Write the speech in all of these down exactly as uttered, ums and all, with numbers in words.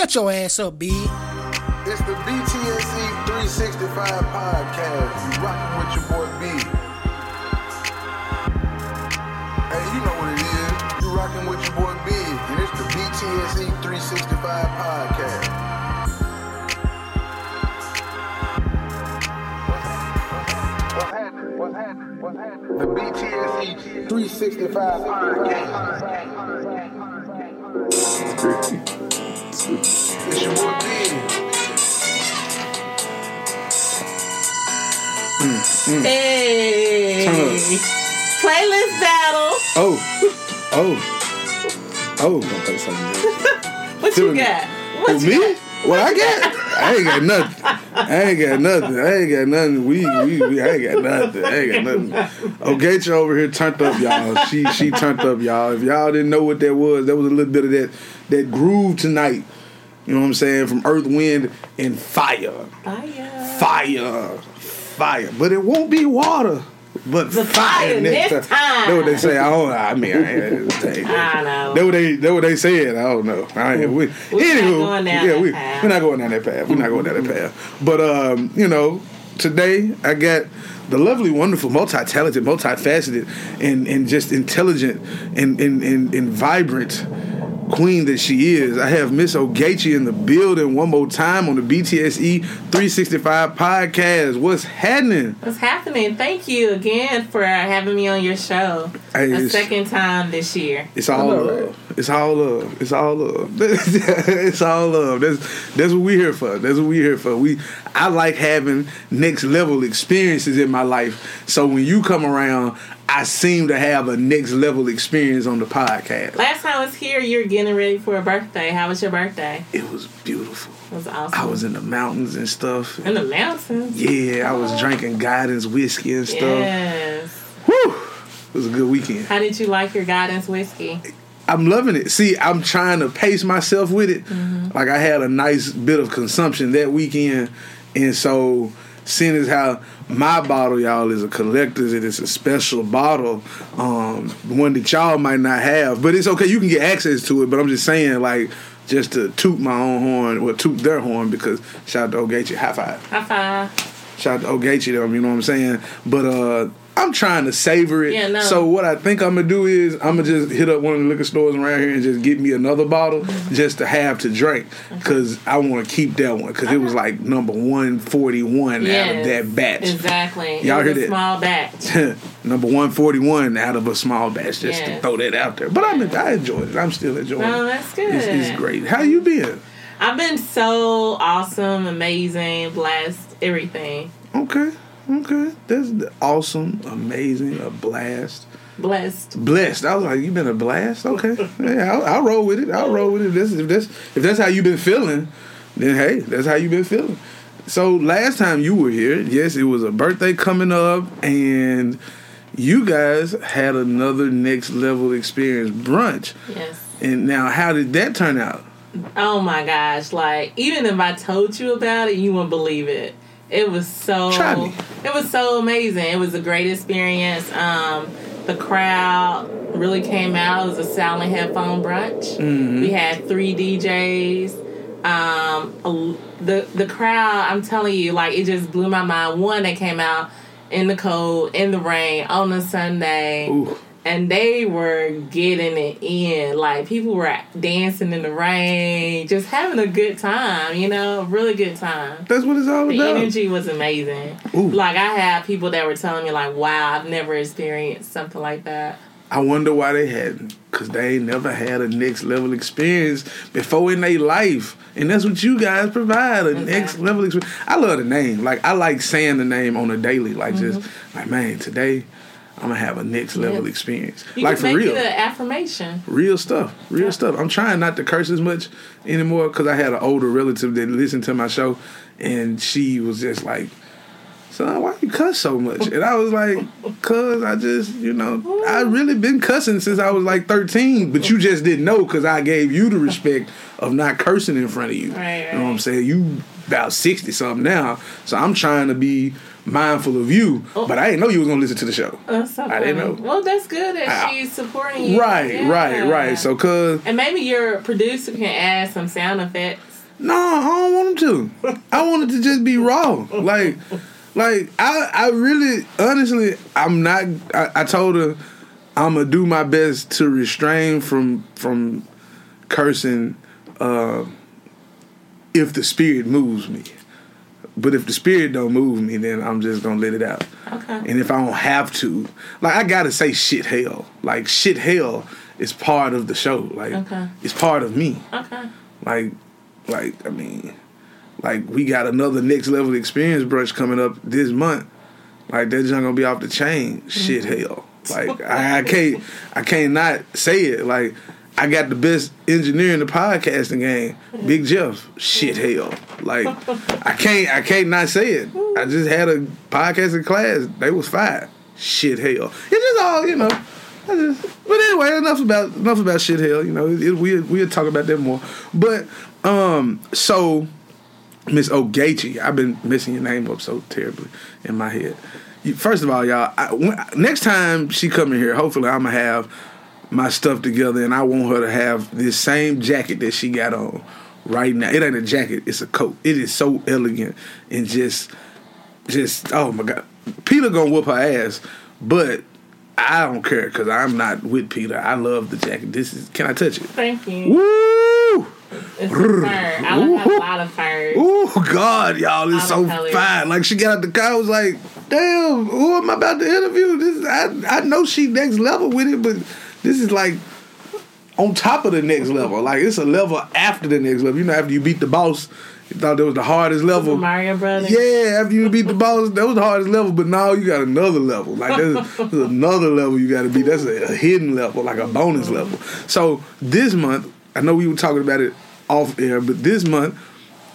Shut your ass up, B. It's the B T S E three sixty-five Podcast. You rocking with your boy B. Hey, you know what it is. You rocking with your boy B. And it's the B T S E three sixty-five Podcast. The B T S E three sixty-five Podcast. It's your boy B. Hey. Playlist battle. Oh. Oh. Oh. Don't play something good. What you got? What you got? What I got? I ain't got nothing. I ain't got nothing. I ain't got nothing. We, we, we, I ain't got nothing. I ain't got nothing. Ogecha over here turned up, y'all. She, she turned up, y'all. If y'all didn't know what that was, that was a little bit of that, that groove tonight. You know what I'm saying? From Earth, Wind, and Fire. Fire. Fire. Fire. But it won't be water. But the fire, fire next time. time. That's what they say. I don't know. I mean, I, I know. That's what they, that's what they said. I don't know. I mean, we, we're anywho, not going down yeah, that we, path. We're not going down that path. We're not going down that path. But, um, you know, today I got the lovely, wonderful, multi-talented, multifaceted, and, and just intelligent and, and, and, and vibrant queen that she is. I have Miss Ogechi in the building one more time on the B T S E three sixty-five Podcast. What's happening? What's happening? Thank you again for having me on your show. Hey, a second time this year. It's all love. It's all love. It's all love. It's all love. That's that's what we're here for. That's what we're here for. We I like having next level experiences in my life. So when you come around, I seem to have a next level experience on the podcast. Last time I was here, you were getting ready for a birthday. How was your birthday? It was beautiful. It was awesome. I was in the mountains and stuff. In the mountains? Yeah, oh. I was drinking Guidance Whiskey and stuff. Yes. Whew. It was a good weekend. How did you like your Guidance Whiskey? I'm loving it. See, I'm trying to pace myself with it. Mm-hmm. Like, I had a nice bit of consumption that weekend. And so, seeing as how my bottle, y'all, is a collector's, it is a special bottle, um, one that y'all might not have, but it's okay, you can get access to it. But I'm just saying, like, just to toot my own horn, or toot their horn, because shout out to Ogechi, high five. High five. Shout out to Ogechi, though, you know what I'm saying? But uh, I'm trying to savor it. Yeah, no. So what I think I'm going to do is I'm going to just hit up one of the liquor stores around here and just get me another bottle mm-hmm. just to have to drink, because mm-hmm. I want to keep that one, because okay. it was like number one forty-one yes. out of that batch. Exactly. Y'all hear that? Small batch. Number one forty-one out of a small batch, just yes. to throw that out there. But I mean, I enjoyed it. I'm still enjoying oh, it. Oh, that's good. It's, it's great. How you been? I've been so awesome, amazing, blessed, everything. Okay. Okay, that's awesome, amazing, a blast. Blessed. Blessed. I was like, you been a blast? Okay. Yeah, I'll, I'll roll with it. I'll roll with it. This, if, that's, if that's how you been feeling, then hey, that's how you been feeling. So last time you were here, yes, it was a birthday coming up, and you guys had another next level experience brunch. Yes. And now, how did that turn out? Oh, my gosh. Like, even if I told you about it, you wouldn't believe it. It was so it was so amazing. It was a great experience. Um, the crowd really came out. It was a silent headphone brunch. Mm-hmm. We had three D Js. Um, a, the the crowd, I'm telling you, like, it just blew my mind. One, they came out in the cold, in the rain, on a Sunday. Ooh. And they were getting it in. Like, people were dancing in the rain, just having a good time, you know, a really good time. That's what it's all the about. The energy was amazing. Ooh. Like, I had people that were telling me, like, wow, I've never experienced something like that. I wonder why they hadn't, because they ain't never had a next level experience before in their life. And that's what you guys provide, a exactly. next level experience. I love the name. Like, I like saying the name on a daily. Like, mm-hmm. just, like, man, today I'm gonna have a next level yes. experience. You like, can for make real, it an affirmation. Real stuff. Real yeah. stuff. I'm trying not to curse as much anymore, because I had an older relative that listened to my show, and she was just like, son, why you cuss so much? And I was like, cuz I just, you know, I really been cussing since I was like thirteen, but you just didn't know because I gave you the respect of not cursing in front of you. Right, right. You know what I'm saying? You about sixty-something now, so I'm trying to be mindful of you, oh. but I didn't know you was going to listen to the show. Oh, so I didn't know. Well, that's good that I, she's supporting you. Right, yeah. right, right. So, cuz... And maybe your producer can add some sound effects. No, I don't want him to. I want it to just be raw. Like, like I, I really, honestly, I'm not... I, I told her I'm going to do my best to restrain from from cursing uh, if the spirit moves me. But if the spirit don't move me, then I'm just gonna let it out. Okay. And if I don't have to, like, I gotta say shit hell. Like, shit hell is part of the show. Like, okay. It's part of me. Okay. Like, like I mean, like, we got another Next Level Experience brunch coming up this month. Like, that's gonna be off the chain. Mm-hmm. Shit hell. Like, I, I can't, I can't not say it. Like, I got the best engineer in the podcasting game, Big Jeff. Shit hell. Like, I can't I can't not say it. I just had a podcasting class. They was fire. Shit hell. It's just all, you know. I just, but anyway, enough about enough about shit hell. You know, it, it, we we'll talk about that more. But um, so Miss Ogechi, I've been messing your name up so terribly in my head. First of all, y'all, I, when, next time she come in here, hopefully I'm gonna have my stuff together, and I want her to have this same jacket that she got on right now. It ain't a jacket, it's a coat. It is so elegant and just, just, oh my God. Peter gonna whoop her ass, but I don't care because I'm not with Peter. I love the jacket. This is, can I touch it? Thank you. Woo! It's fur. I love a lot of furs. Oh God, y'all, it's so fine. Like, she got out the car, I was like, damn, who am I about to interview? This, I, I know she next level with it, but this is like on top of the next level. Like, it's a level after the next level. You know, after you beat the boss, you thought that was the hardest level. Mario Brothers. Yeah, after you beat the boss, that was the hardest level. But now you got another level. Like, there's, there's another level you got to beat. That's a, a hidden level, like a bonus level. So this month, I know we were talking about it off air, but this month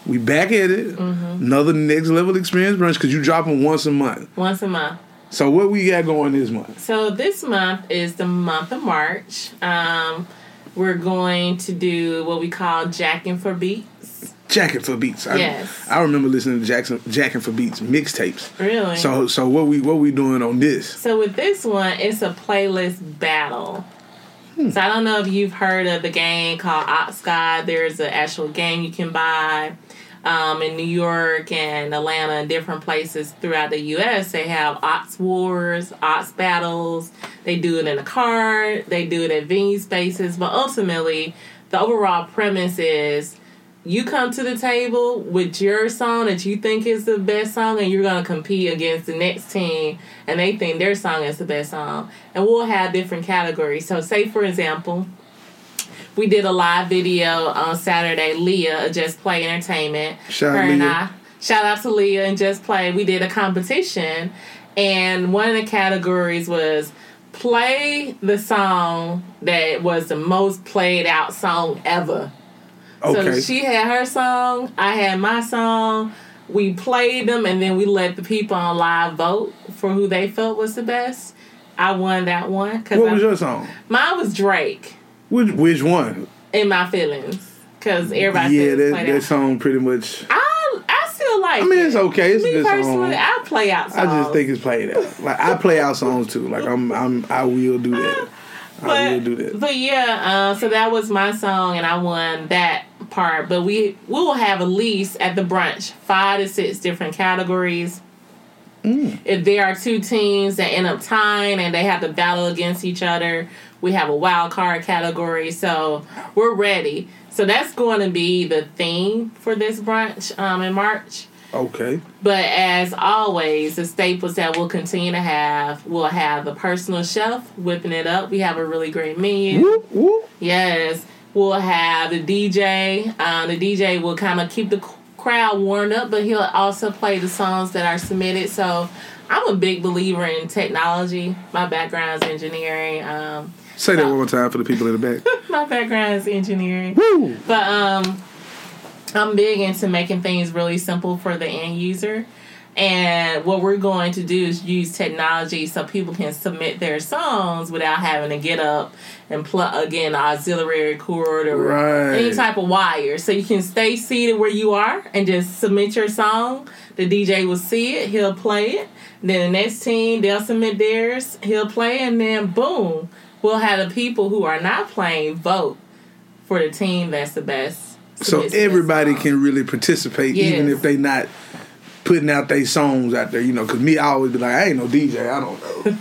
we back at it. Mm-hmm. Another Next Level Experience brunch because you drop them once a month. Once a month. So what we got going this month? So this month is the month of March. Um, we're going to do what we call Jackin' for Beats. Jackin' for Beats. I, yes. I remember listening to Jackson Jackin' for Beats mixtapes. Really? So so what we what we doing on this? So with this one, it's a playlist battle. Hmm. So I don't know if you've heard of the game called Ox God. There's an actual game you can buy. Um, in New York and Atlanta and different places throughout the U S, they have ox wars, ox battles. They do it in a car. They do it at venue spaces. But ultimately, the overall premise is you come to the table with your song that you think is the best song, and you're going to compete against the next team, and they think their song is the best song. And we'll have different categories. So say, for example, we did a live video on Saturday, Leah, Just Play Entertainment. Shout out Her Leah. And I. Shout out to Leah and Just Play. We did a competition, and one of the categories was play the song that was the most played out song ever. Okay. So she had her song, I had my song. We played them, and then we let the people on live vote for who they felt was the best. I won that one. Cause what was I, your song? Mine was Drake. Which, which one? In My Feelings. Because everybody yeah, that, that song pretty much... I I still like it. I mean, it's okay. It's me a good personally, song. I play out songs. I just think it's played out. Like, I play out songs, too. Like, I'm, I'm, I will do that. But, I will do that. But, yeah, uh, so that was my song, and I won that part. But we, we will have at least, at the brunch, five to six different categories. Mm. If there are two teams that end up tying and they have to battle against each other, we have a wild card category, so we're ready. So that's going to be the theme for this brunch um, in March. Okay. But as always, the staples that we'll continue to have, we'll have the personal chef whipping it up. We have a really great menu. Whoop, whoop. Yes. We'll have the D J. Um, the D J will kind of keep the crowd warmed up, but he'll also play the songs that are submitted. So I'm a big believer in technology. My background's engineering. Um, Say so, that one more time for the people in the back. My background is engineering. Woo! But um, I'm big into making things really simple for the end user. And what we're going to do is use technology so people can submit their songs without having to get up and plug again an auxiliary cord or right. any type of wire. So you can stay seated where you are and just submit your song. The D J will see it. He'll play it. Then the next team, they'll submit theirs. He'll play. And then, boom, we'll have the people who are not playing vote for the team that's the best. So everybody can really participate, yes. even if they not putting out their songs out there, you know, because me, I always be like, I ain't no D J, I don't know.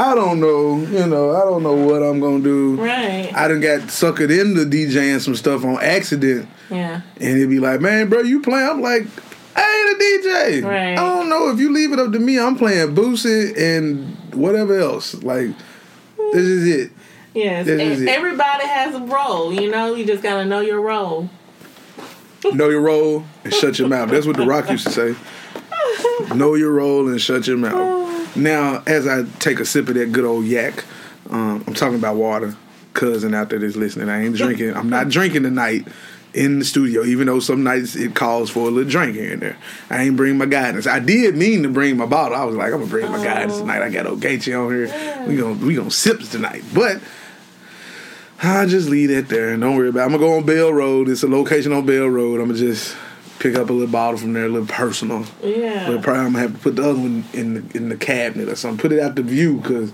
I don't know, you know, I don't know what I'm going to do. Right. I done got suckered into DJing some stuff on accident. Yeah. And it'd be like, man, bro, you playing? I'm like, I ain't a D J. Right. I don't know. If you leave it up to me, I'm playing Boosie and whatever else. Like, this is it. Yes. This is it. Everybody has a role, you know? You just got to know your role. Know your role and shut your mouth. That's what The Rock used to say. Know your role and shut your mouth. Now, as I take a sip of that good old yak, um, I'm talking about water. Cousin out there that's listening, I ain't drinking. I'm not drinking tonight in the studio, even though some nights it calls for a little drink here and there. I ain't bring my Guidance. I did mean to bring my bottle. I was like, I'm going to bring my oh. Guidance tonight. I got Ogechi on here. Yeah. We gonna we gonna sip tonight. But I'll just leave that there and don't worry about it. I'm going to go on Bell Road. It's a location on Bell Road. I'm going to just pick up a little bottle from there, a little personal. Yeah. But probably I'm going to have to put the other one in the, in the cabinet or something. Put it out the view because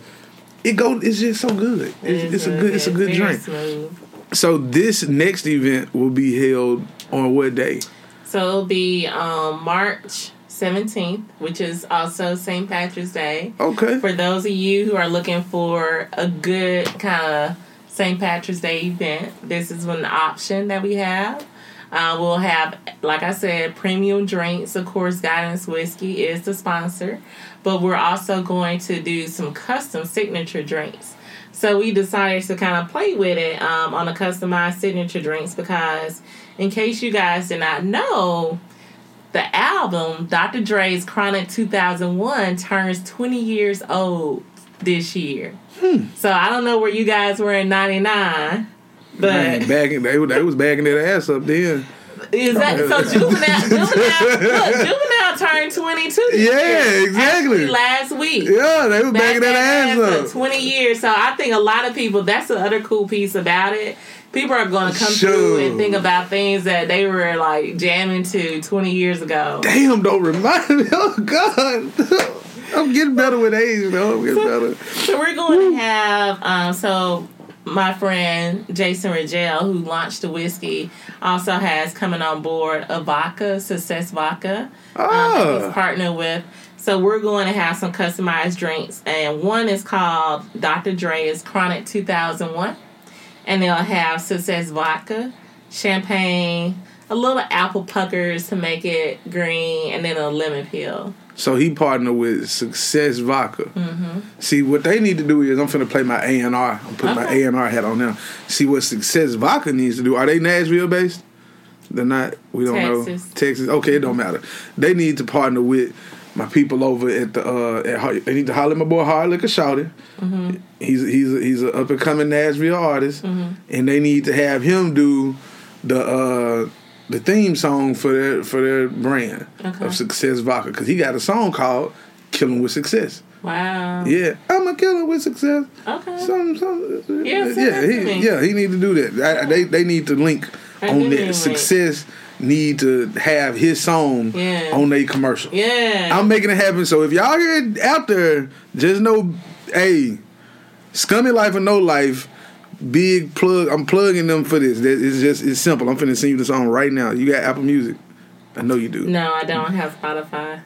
it go, it's just so good. It's, it it's, a, good, it's a good drink. Smooth. So this next event will be held on what day? So it'll be um, March seventeenth, which is also Saint Patrick's Day. Okay. For those of you who are looking for a good kind of Saint Patrick's Day event, this is one option that we have. Uh, we'll have, like I said, premium drinks. Of course, Guidance Whiskey is the sponsor. But we're also going to do some custom signature drinks. So we decided to kind of play with it um, on the customized signature drinks because, in case you guys did not know, the album, Doctor Dre's Chronic two thousand one, turns twenty years old this year. Hmm. So I don't know where you guys were in ninety-nine, but Man, back in, they, they was bagging their ass up then. Exactly. So Juvenile, Juvenile, look, Juvenile turned twenty-two. Yeah, exactly. Last week. Yeah, they were back, backing that ass up. twenty years. So I think a lot of people, that's the other cool piece about it. People are going to come sure. through and think about things that they were like jamming to twenty years ago. Damn, don't remind me. Oh, God. I'm getting better with age, though. I'm getting better. So we're going Woo. to have, um, so... my friend Jason Rigel, who launched the whiskey, also has coming on board a vodka, Success Vodka, oh. um, that he's partnered with. So we're going to have some customized drinks. And one is called Doctor Dre's Chronic two thousand one. And they'll have Success Vodka, champagne, a little apple puckers to make it green, and then a lemon peel. So he partnered with Success Vodka. Mm-hmm. See, what they need to do is, I'm finna play my A and R. I'm putting okay. my A and R hat on now. See what Success Vodka needs to do. Are they Nashville based? They're not. We don't Texas. know. Texas. Okay, it don't matter. They need to partner with my people over at the. Uh, at, they need to holler at my boy Hard Liquor Shouty. Mm-hmm. He's he's a, he's an up and coming Nashville artist, mm-hmm. and they need to have him do the. Uh, The theme song for their for their brand okay. of Success Vodka, because he got a song called "Killing with Success." Wow. Yeah, I'm a killer with success. Okay. Some some. Yeah, yeah, he, yeah. He need to do that. I, they they need to link I on that. Success need to have his song yeah. on their commercial. Yeah. I'm making it happen. So if y'all here out there, just know, hey, Scummy Life or No Life. Big plug. I'm plugging them for this. It's just it's simple. I'm finna sing you the song right now. You got Apple Music? I know you do. No, I don't have Spotify.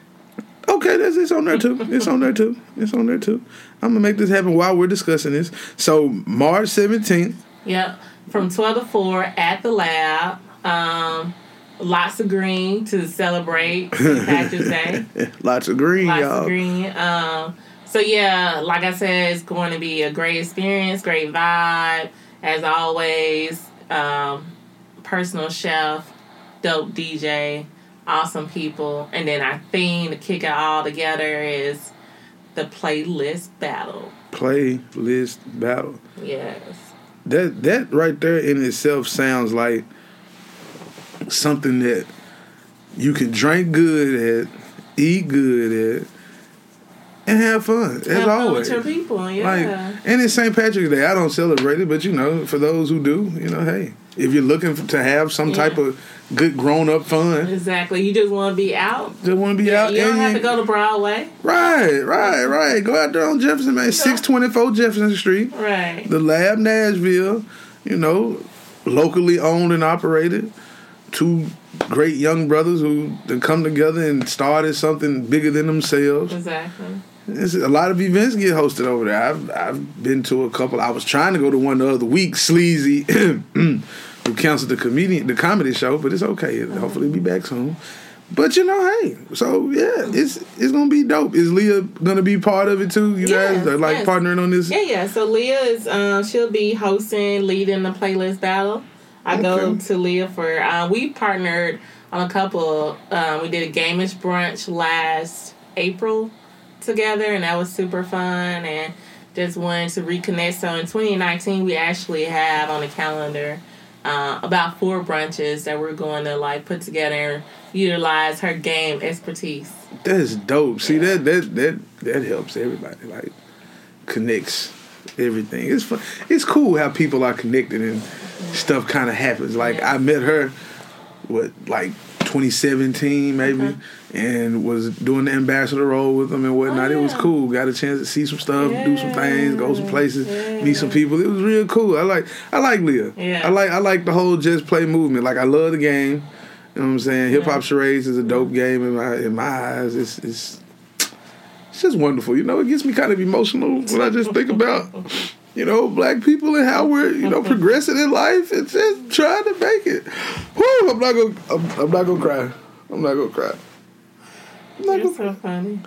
Okay, that's it's on there too. It's on there too. It's on there too. I'm gonna make this happen while we're discussing this. So March seventeenth. Yep, from twelve to four at the lab. Um, lots of green to celebrate Patrick's Day. Lots of green, lots y'all. Lots of green. Um. So, yeah, like I said, it's going to be a great experience, great vibe. As always, um, personal chef, dope D J, awesome people. And then our theme to kick it all together is the playlist battle. Playlist battle. Yes. That, that right there in itself sounds like something that you can drink good at eat good at, and have fun, as have always. Fun with your people, yeah. Like, and it's Saint Patrick's Day. I don't celebrate it, but, you know, for those who do, you know, hey, if you're looking for, to have some yeah. type of good grown-up fun. Exactly. You just want to be out. Just want to be yeah, out. You don't and, have to go to Broadway. Right, right, right. Go out there on Jefferson, man. six twenty-four Jefferson Street. Right. The Lab Nashville, you know, locally owned and operated. Two great young brothers who come together and started something bigger than themselves. Exactly. It's a lot of events get hosted over there. I've I've been to a couple. I was trying to go to one the other week. Sleazy, who canceled the comedian, the comedy show, but it's okay. It'll hopefully be back soon. But you know, hey, so yeah, it's it's gonna be dope. Is Leah gonna be part of it too? You yes, guys are like yes. partnering on this. Yeah, yeah. So Leah is um, she'll be hosting, leading the playlist battle. I okay. go to Leah for. Uh, we partnered on a couple. Um, we did a gamish brunch last April together, and that was super fun, and just wanted to reconnect. So in twenty nineteen, we actually have on the calendar uh, about four brunches that we're going to like put together, utilize her game expertise. That's dope. See yeah. that that that that helps everybody. Like connects everything. It's fun. It's cool how people are connected and yeah. stuff kind of happens. Like yeah. I met her, what like. twenty seventeen maybe okay. and was doing the ambassador role with them and whatnot. Oh, yeah. It was cool. Got a chance to see some stuff, yeah. do some things, go some places, yeah. meet some people. It was real cool. I like I like Leah. Yeah. I like I like the whole Just Play movement. Like I love the game. You know what I'm saying? Hip Hop Charades is a dope game in my in my eyes. It's it's it's just wonderful. You know, it gets me kind of emotional when I just think about you know, black people and how we're, you know, progressing in life and just trying to make it. Whew, I'm not gonna, I'm, I'm not gonna cry. I'm not gonna cry. I'm not You're gonna, so funny.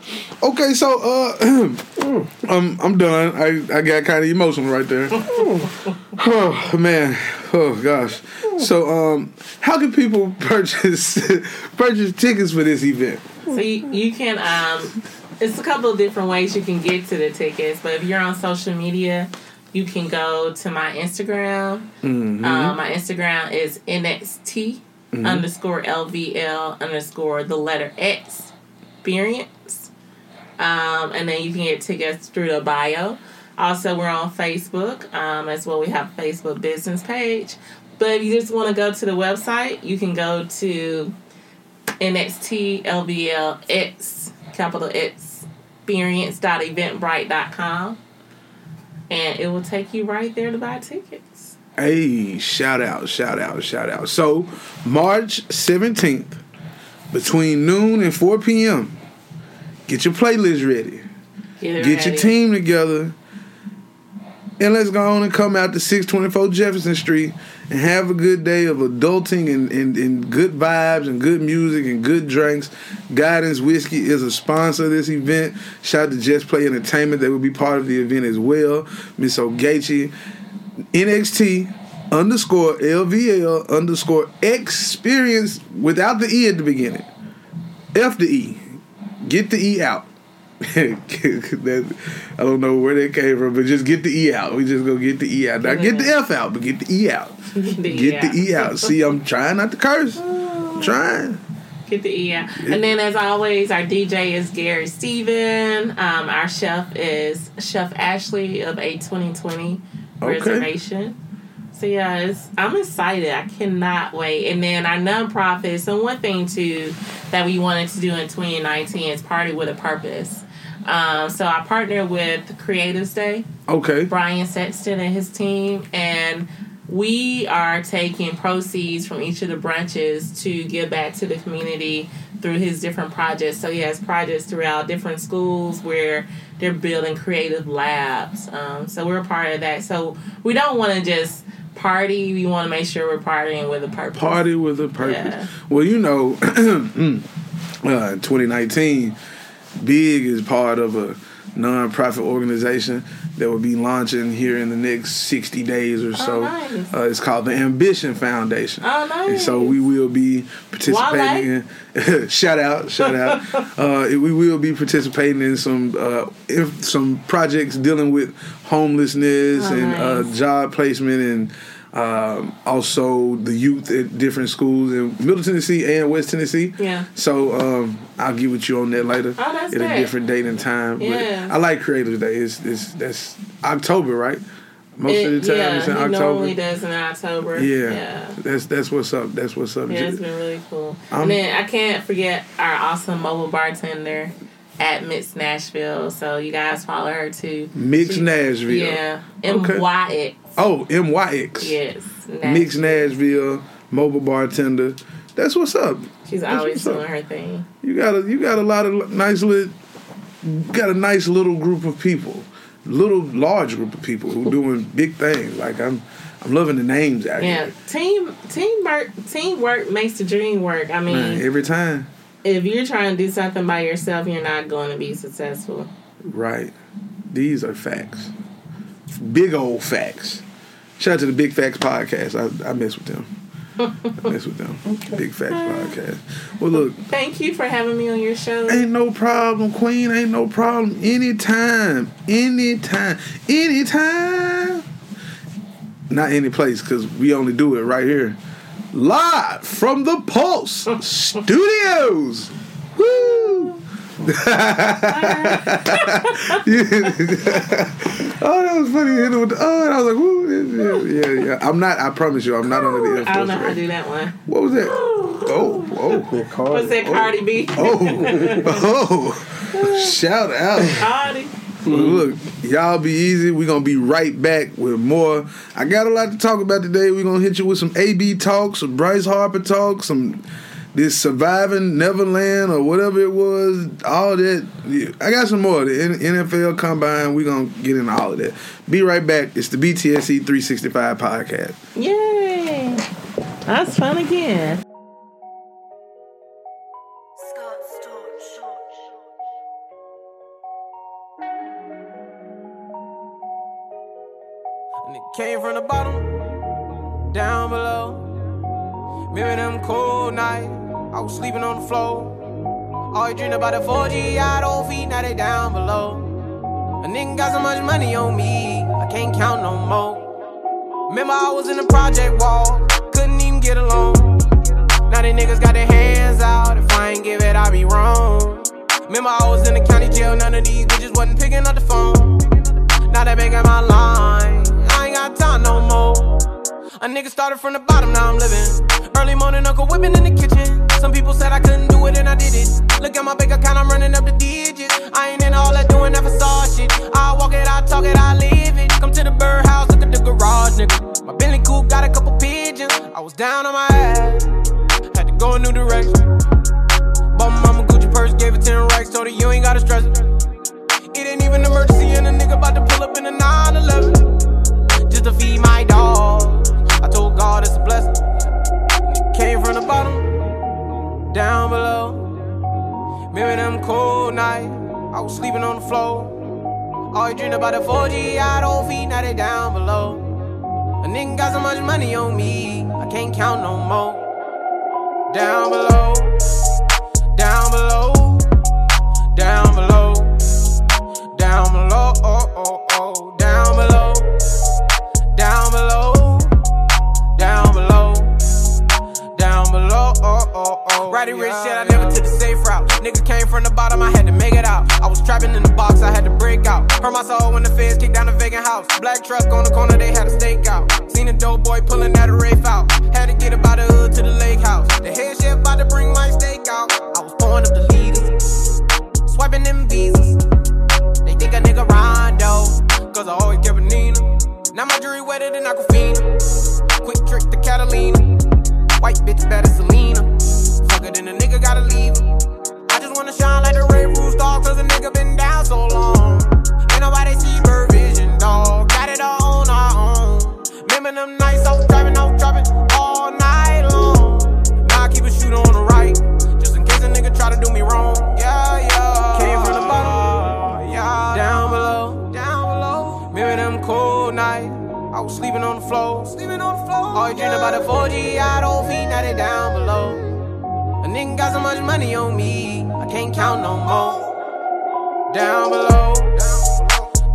Okay, so uh, um, I'm done. I, I got kind of emotional right there. Oh man, oh gosh. So um, how can people purchase purchase tickets for this event? So you, you can um, it's a couple of different ways you can get to the tickets, but if you're on social media. You can go to my Instagram. Mm-hmm. Um, my Instagram is N X T mm-hmm. underscore L V L underscore the letter X experience. Um, and then you can get tickets through the bio. Also, we're on Facebook um, as well. We have a Facebook business page. But if you just want to go to the website, you can go to N X T L V L X capital X experience dot eventbrite dot com. And it will take you right there to buy tickets. Hey, shout out, shout out, shout out. So, March seventeenth, between noon and four p.m., get your playlist ready. Get, get ready. Your team together. And let's go on and come out to six twenty-four Jefferson Street and have a good day of adulting and, and, and good vibes and good music and good drinks. Guidance Whiskey is a sponsor of this event. Shout out to Just Play Entertainment. They will be part of the event as well. Miss Ogechi, N X T underscore L V L underscore experience without the E at the beginning. F the E. Get the E out. that, I don't know where that came from, but just get the E out. We just go get the E out. Not get the F out, but get the E out. Get the, get e, the out. E out. See, I'm trying not to curse. I'm trying. Get the E out. And then, as always, our D J is Gary Steven. Um, our chef is Chef Ashley of eight twenty twenty okay. Reservation. So yeah, it's, I'm excited. I cannot wait. And then our nonprofit. So one thing too that we wanted to do in twenty nineteen is party with a purpose. Um, so I partnered with Creative Stay. Okay. Brian Sexton and his team. And we are taking proceeds from each of the brunches to give back to the community through his different projects. So he has projects throughout different schools where they're building creative labs. Um, so we're a part of that. So we don't want to just party. We want to make sure we're partying with a purpose. Party with a purpose. Yeah. Well, you know, uh, twenty nineteen... Big is part of a non-profit organization that will be launching here in the next sixty days or so. Oh, nice. Uh, it's called the Ambition Foundation. Oh, nice. And so we will be participating in, shout out, shout out. uh, we will be participating in some uh, if, some projects dealing with homelessness oh, and nice. uh, job placement and Um, also the youth at different schools in Middle Tennessee and West Tennessee. Yeah. So um, I'll get with you on that later. Oh, that's at great. A different date and time. Yeah. But I like Creative Day. It's, it's that's October, right? Most it, of the time, yeah, it's in October. Yeah, he normally does in October. Yeah. yeah. That's that's what's up. That's what's up. Yeah, it's been really cool. Um, and then I can't forget our awesome mobile bartender at MYX Nashville. So you guys follow her too. MYX she, Nashville. Yeah. M Y X. Oh, M Y X. Yes. MYX Nashville, mobile bartender. That's what's up. She's That's always doing up. her thing. You got a, you got a lot of nice little, got a nice little group of people, little large group of people who doing big things. Like I'm, I'm loving the names out yeah. here. Yeah, team teamwork teamwork makes the dream work. I mean, Man, every time. If you're trying to do something by yourself, you're not going to be successful. Right. These are facts. Big old facts. Shout out to the Big Facts Podcast. I, I mess with them. I mess with them. Okay. Big Facts Podcast. Well, look. Thank you for having me on your show. Ain't no problem, Queen. Ain't no problem. Anytime. Anytime. Anytime. Not any place, because we only do it right here. Live from the Pulse Studios. Woo! Oh, that was funny. Hit it with the, oh, and I was like, woo. Yeah, yeah, yeah. I'm not, I promise you, I'm not under the influence. I don't know how to do that one. What was that? Oh, oh. Cardi. What's that, Cardi oh. B? Oh, oh. Shout out. Cardi. Look, y'all be easy. We're going to be right back with more. I got a lot to talk about today. We're going to hit you with some A B talks, some Bryce Harper talks, some this surviving Neverland or whatever it was, all that. I got some more. The N F L Combine, we're going to get into all of that. Be right back. It's the B T S E three sixty-five Podcast. Yay. That's fun again. Came from the bottom, down below. Remember them cold nights, I was sleeping on the floor. All you dreamed about a four G, I don't feed, now they down below. A nigga got so much money on me, I can't count no more. Remember I was in the project wall, couldn't even get along. Now they niggas got their hands out, if I ain't give it, I be wrong. Remember I was in the county jail, none of these bitches wasn't picking up the phone. Now they making my line. Time no more. A nigga started from the bottom, now I'm living. Early morning, Uncle whipping in the kitchen. Some people said I couldn't do it, and I did it. Look at my bank account, I'm running up the digits. I ain't in all that doing that facade shit. I walk it, I talk it, I live it. Come to the birdhouse, look at the garage, nigga. My Bentley coupe got a couple pigeons. I was down on my ass, had to go a new direction. Bought my mama Gucci purse, gave it ten racks, told her you ain't gotta stress it. It ain't even emergency, and a nigga about to pull up in a nine eleven. Just to feed my dog, I told God it's a blessing. Came from the bottom, down below. Remember them cold nights, I was sleeping on the floor. All you dreamed about a four G, I don't feed, now they down below. A nigga got so much money on me, I can't count no more. Down below, down below, down below, down below, oh, oh, oh, down below. Down below, down below, down below, oh, oh, oh. Righty rich shit, I never took the safe route. Nigga came from the bottom, I had to make it out. I was trapping in the box, I had to break out. Hurt my soul when the feds kicked down the vacant house. Black truck on the corner, they had a stakeout. Seen a dope boy pulling that rafe out. Had to get up out the hood to the lake house. The head chef about to bring my steak out. I was pouring up the leaders, swiping them visas. They think a nigga Rondo, cause I always kept a Nina. Now my jewelry wetter than Aquafina. Quick trick to Catalina. White bitch better Selena. Fuck her, then a nigga gotta leave her. I just wanna shine like the Red Roof Star, cause a nigga been down so long. Ain't nobody see bird vision, dog. Got it all on our own. Remember them nights I was driving, I was dropping all night long. Now I keep a shooter on the right, just in case a nigga try to do me wrong. Yeah, yeah. Came from the bottom, yeah. Down below, down below. Remember them cold nights, I was sleeping on the floor, sleeping on the floor. All you dreamed about a four G, I don't feed, now they down below. A nigga got so much money on me, I can't count no more. Down below,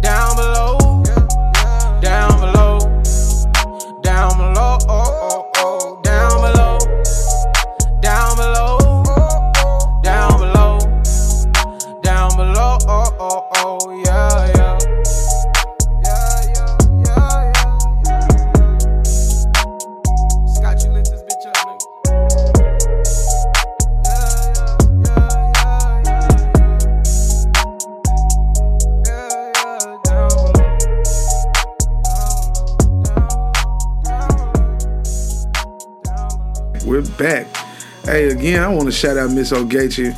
down below, down below, down below, down below. hey, again, I want to shout out Miss Ogechi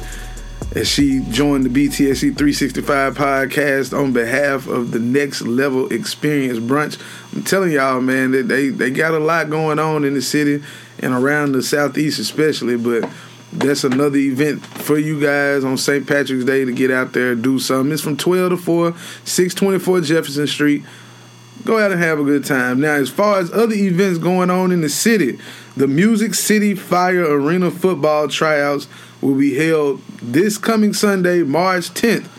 as she joined the B T S E three sixty-five podcast on behalf of the Next Level Experience Brunch. I'm telling y'all, man, that they, they got a lot going on in the city and around the Southeast especially, but that's another event for you guys on Saint Patrick's Day to get out there and do something. It's from twelve to four, six twenty-four Jefferson Street. Go out and have a good time. Now, as far as other events going on in the city, the Music City Fire Arena football tryouts will be held this coming Sunday, March tenth,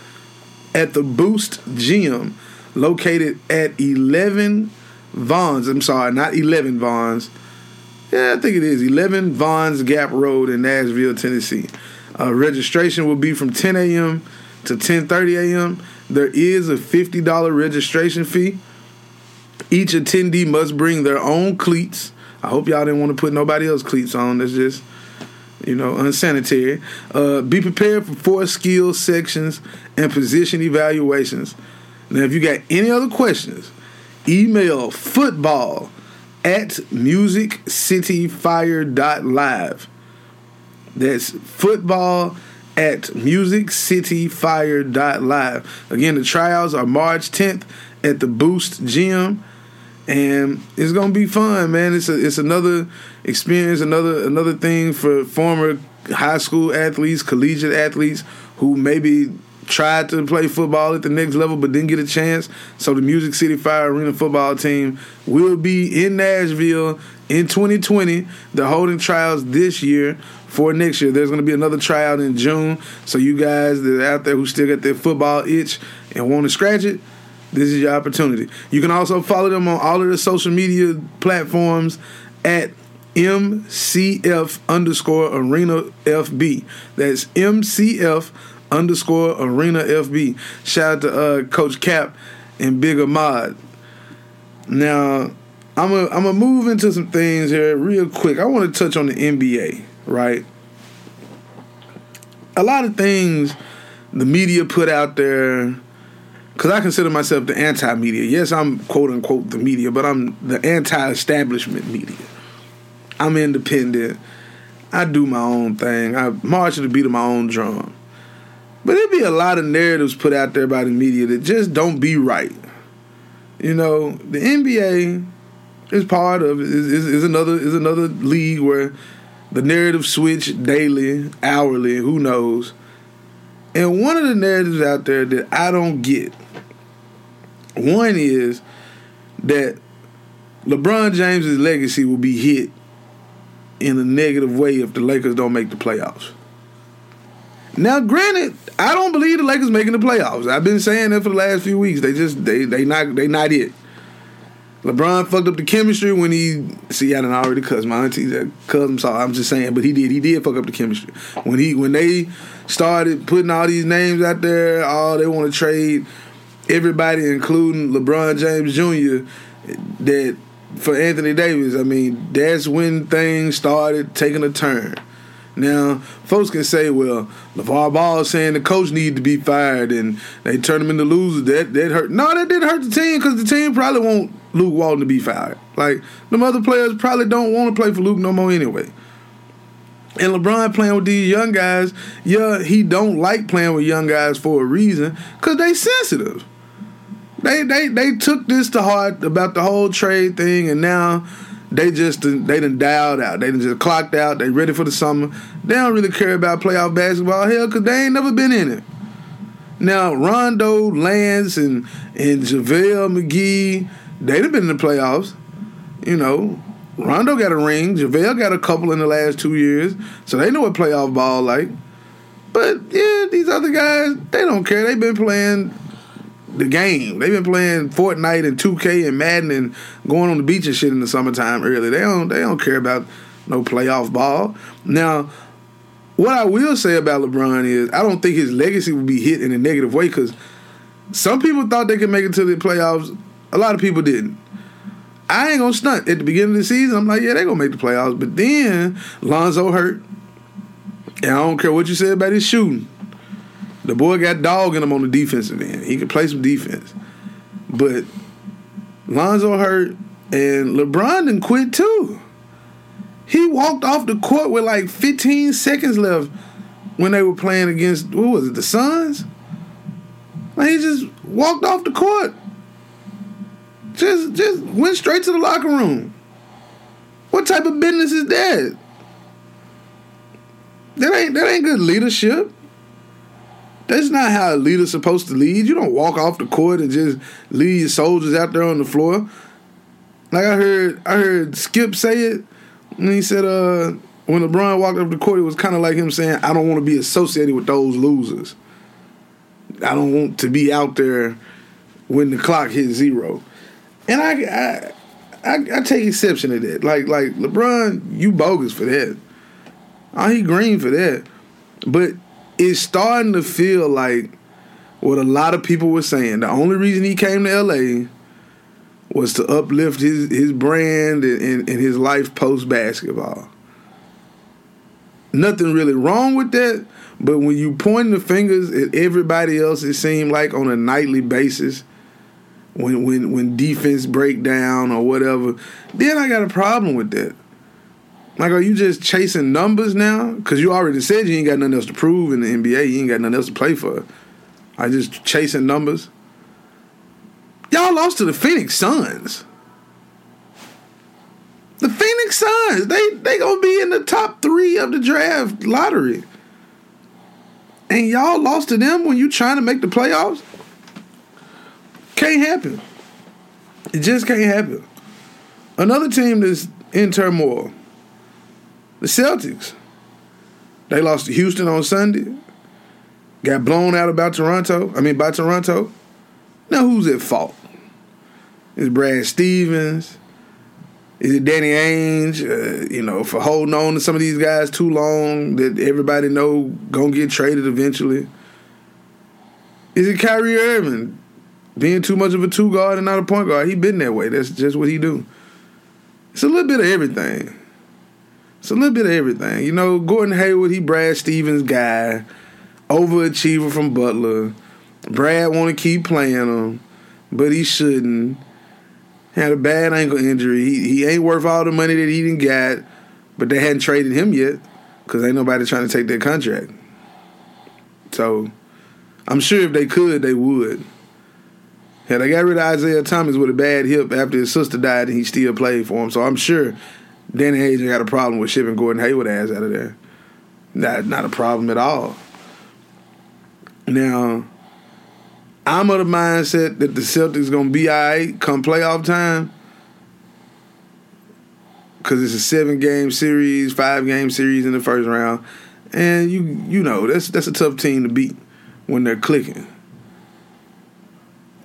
at the Boost Gym, located at eleven Vaughns. I'm sorry, not eleven Vaughns. Yeah, I think it is. eleven Vaughns Gap Road in Nashville, Tennessee. Uh, registration will be from ten a.m. to ten thirty a.m. There is a fifty dollars registration fee. Each attendee must bring their own cleats. I hope y'all didn't want to put nobody else's cleats on. That's just, you know, unsanitary. Uh, be prepared for four skill sections and position evaluations. Now, if you got any other questions, email football at music city fire dot live. That's football at music city fire dot live. Again, the tryouts are March tenth. At the Boost Gym, and it's gonna be fun, man. It's a, it's another experience, another another thing for former high school athletes, collegiate athletes who maybe tried to play football at the next level but didn't get a chance. So the Music City Fire Arena football team will be in Nashville in twenty twenty. They're holding trials this year. For next year, there's going to be another tryout in June. So you guys that are out there who still got their football itch and want to scratch it, this is your opportunity. You can also follow them on all of the social media platforms at M C F underscore Arena F B. That's M C F underscore Arena F B. Shout out to uh, Coach Cap and Big Ahmad. Now, I'm going I'm to move into some things here real quick. I want to touch on the N B A, right? A lot of things the media put out there, because I consider myself the anti-media. Yes, I'm quote-unquote the media, but I'm the anti-establishment media. I'm independent. I do my own thing. I march to the beat of my own drum. But there be a lot of narratives put out there by the media that just don't be right. You know, the N B A is part of, is, is, is another is another league where the narrative switch daily, hourly, who knows. And one of the narratives out there that I don't get, one is that LeBron James's legacy will be hit in a negative way if the Lakers don't make the playoffs. Now, granted, I don't believe the Lakers making the playoffs. I've been saying that for the last few weeks. They just they they not they not it. LeBron fucked up the chemistry when he see I done already cussed my auntie that cuz I'm sorry I'm just saying but he did he did fuck up the chemistry when he when they started putting all these names out there. Oh, they want to trade everybody, including LeBron James Junior that for Anthony Davis. I mean, that's when things started taking a turn. Now, folks can say, well, LeVar Ball saying the coach needed to be fired and they turned him into losers. That that hurt. No, that didn't hurt the team because the team probably won't Luke Walton to be fired. Like, them other players probably don't want to play for Luke no more anyway. And LeBron playing with these young guys, yeah, he don't like playing with young guys for a reason because they sensitive. They they they took this to heart about the whole trade thing, and now they just they done dialed out. They done just clocked out. They ready for the summer. They don't really care about playoff basketball, hell, because they ain't never been in it. Now, Rondo, Lance, and, and JaVale McGee, they done been in the playoffs. You know, Rondo got a ring. JaVale got a couple in the last two years. So they know what playoff ball like. But, yeah, these other guys, they don't care. They've been playing the game. They've been playing Fortnite and two K and Madden and going on the beach and shit in the summertime early. They don't they don't care about no playoff ball. Now, what I will say about LeBron is I don't think his legacy will be hit in a negative way because some people thought they could make it to the playoffs. A lot of people didn't. I ain't going to stunt. At the beginning of the season, I'm like, yeah, they're going to make the playoffs. But then Lonzo hurt. And I don't care what you said about his shooting. The boy got dog in him on the defensive end. He could play some defense. But Lonzo hurt, and LeBron done quit too. He walked off the court with like fifteen seconds left when they were playing against, what was it, the Suns? Like, he just walked off the court. Just just went straight to the locker room. What type of business is that? That ain't that ain't good leadership. That's not how a leader's supposed to lead. You don't walk off the court and just leave your soldiers out there on the floor. Like I heard I heard Skip say it, and he said uh, when LeBron walked off the court, it was kind of like him saying, I don't want to be associated with those losers. I don't want to be out there when the clock hits zero. And I, I, I, I take exception to that. Like, like LeBron, you bogus for that. Oh, he green for that. But it's starting to feel like what a lot of people were saying. The only reason he came to L A was to uplift his, his brand and, and, and his life post-basketball. Nothing really wrong with that, but when you point the fingers at everybody else, it seemed like on a nightly basis, when when when defense break down or whatever, then I got a problem with that. Like, are you just chasing numbers now? Because you already said you ain't got nothing else to prove in the N B A. You ain't got nothing else to play for. I just chasing numbers. Y'all lost to the Phoenix Suns. The Phoenix Suns, they they gonna be in the top three of the draft lottery. And y'all lost to them when you trying to make the playoffs? Can't happen. It just can't happen. Another team that's in turmoil, the Celtics. They lost to Houston on Sunday. Got blown out about Toronto. I mean, by Toronto. Now, who's at fault? Is Brad Stevens? Is it Danny Ainge? Uh, you know, for holding on to some of these guys too long that everybody know gonna get traded eventually? Is it Kyrie Irving being too much of a two guard and not a point guard? He been that way. That's just what he do. It's a little bit of everything. It's a little bit of everything. You know, Gordon Hayward, he Brad Stevens' guy, overachiever from Butler. Brad want to keep playing him, but he shouldn't. Had a bad ankle injury. He, he ain't worth all the money that he done got, but they hadn't traded him yet because ain't nobody trying to take their contract. So I'm sure if they could, they would. Yeah, they got rid of Isaiah Thomas with a bad hip after his sister died, and he still played for him. So I'm sure Danny Ainge got a problem with shipping Gordon Hayward ass out of there. Not, not a problem at all. Now, I'm of the mindset that the Celtics going to be all right come playoff time because it's a seven-game series, five-game series in the first round. And, you you know, that's that's a tough team to beat when they're clicking.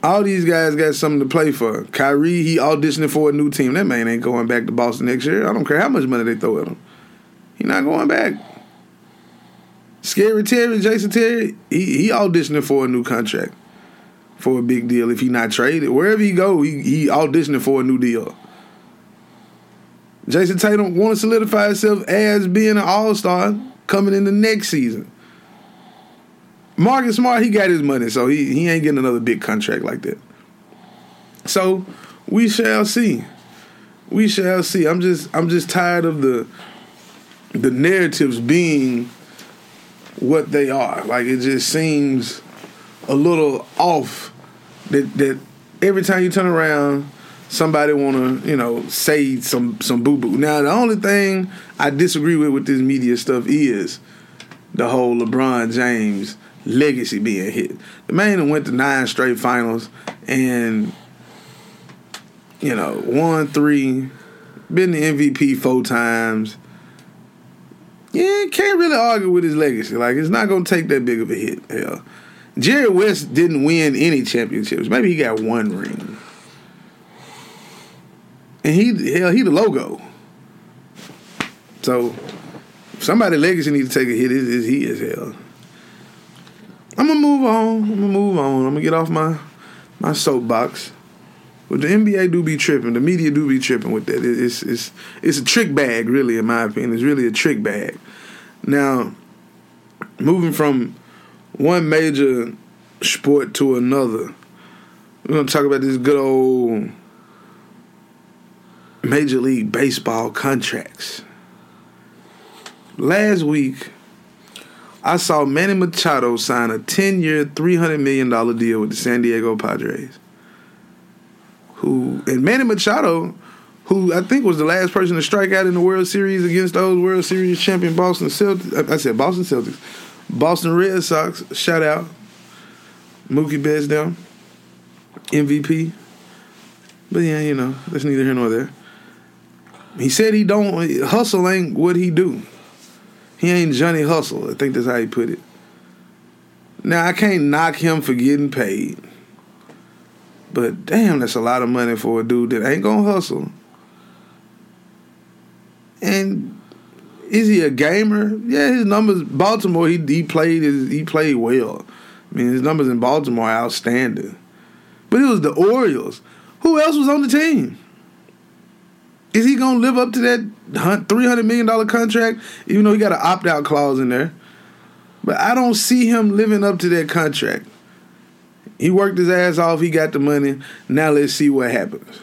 All these guys got something to play for. Kyrie, he auditioning for a new team. That man ain't going back to Boston next year. I don't care how much money they throw at him. He not going back. Scary Terry, Jason Terry, he, he auditioning for a new contract, for a big deal if he not traded. Wherever he go, he, he auditioning for a new deal. Jason Tatum want to solidify himself as being an all-star coming in the next season. Marcus Smart, he got his money, so he, he ain't getting another big contract like that. So we shall see. We shall see. I'm just I'm just tired of the the narratives being what they are. Like, it just seems a little off that that every time you turn around, somebody want to, you know, say some some boo boo. Now, the only thing I disagree with with this media stuff is the whole LeBron James legacy being hit. The man went to nine straight finals and, you know, won three, been the M V P four times. Yeah, can't really argue with his legacy. Like, it's not going to take that big of a hit. Hell, Jerry West didn't win any championships. Maybe he got one ring. And he, hell, he the logo. So, if somebody's legacy needs to take a hit, it's, it's he as hell. I'm going to move on. I'm going to move on. I'm going to get off my, my soapbox. But the N B A do be tripping. The media do be tripping with that. It's, it's, it's a trick bag, really, in my opinion. It's really a trick bag. Now, moving from one major sport to another, we're going to talk about this good old Major League Baseball contracts. Last week, I saw Manny Machado sign a ten-year, three hundred million dollars deal with the San Diego Padres. Who and Manny Machado, who I think was the last person to strike out in the World Series against those World Series champion Boston Celtics. I said Boston Celtics. Boston Red Sox, shout out. Mookie Betts down. M V P. But yeah, you know, that's neither here nor there. He said he don't, Hustle ain't what he do. He ain't Johnny Hustle. I think that's how he put it. Now, I can't knock him for getting paid. But damn, that's a lot of money for a dude that ain't gonna hustle. And is he a gamer? Yeah, his numbers, Baltimore, he, he played his, he played well. I mean, his numbers in Baltimore are outstanding. But it was the Orioles. Who else was on the team? Is he going to live up to that three hundred million dollars contract? Even though he got an opt-out clause in there. But I don't see him living up to that contract. He worked his ass off. He got the money. Now let's see what happens.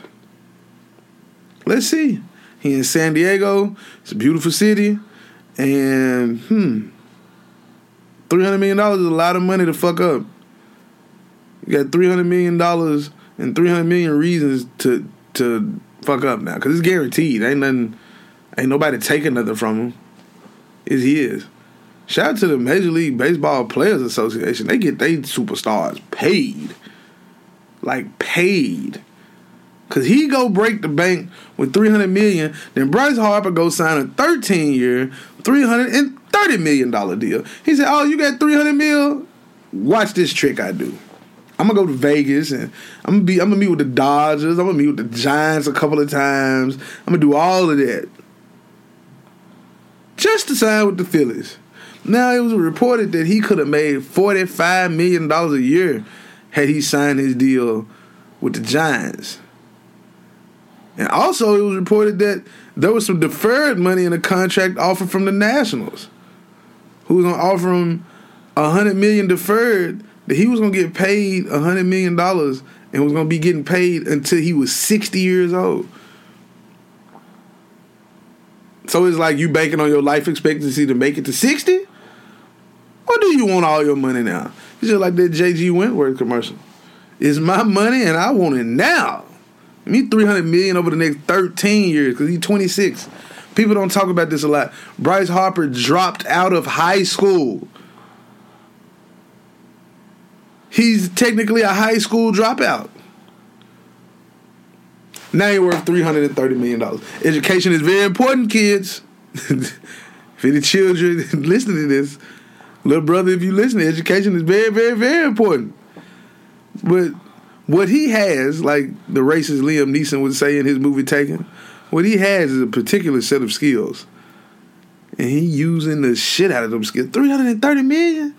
Let's see. He in San Diego. It's a beautiful city. And, hmm, three hundred million dollars is a lot of money to fuck up. You got three hundred million dollars and three hundred million reasons to to... fuck up now, cause it's guaranteed. Ain't nothing, ain't nobody taking nothing from him. It's his. Shout out to the Major League Baseball Players Association. They get their superstars paid, like paid, cause he go break the bank with three hundred million. Then Bryce Harper go sign a thirteen year, three hundred and thirty million dollar deal. He said, "Oh, you got three hundred mil? Watch this trick I do." I'm gonna go to Vegas and I'm gonna be I'm gonna meet with the Dodgers. I'm gonna meet with the Giants a couple of times. I'm gonna do all of that just to sign with the Phillies. Now it was reported that he could have made forty-five million dollars a year had he signed his deal with the Giants. And also it was reported that there was some deferred money in a contract offer from the Nationals, who was gonna offer him one hundred million dollars deferred. That he was going to get paid one hundred million dollars and was going to be getting paid until he was sixty years old. So it's like you banking on your life expectancy to make it to sixty? Or do you want all your money now? It's just like that J G Wentworth commercial. It's my money and I want it now. I need three hundred million dollars over the next thirteen years because he's twenty-six. People don't talk about this a lot. Bryce Harper dropped out of high school. He's technically a high school dropout. Now you're worth three hundred thirty million dollars. Education is very important, kids. If any children listening to this, little brother, if you listen, education is very, very, very important. But what he has, like the racist Liam Neeson would say in his movie Taken, what he has is a particular set of skills. And he using the shit out of them skills. three hundred thirty million dollars?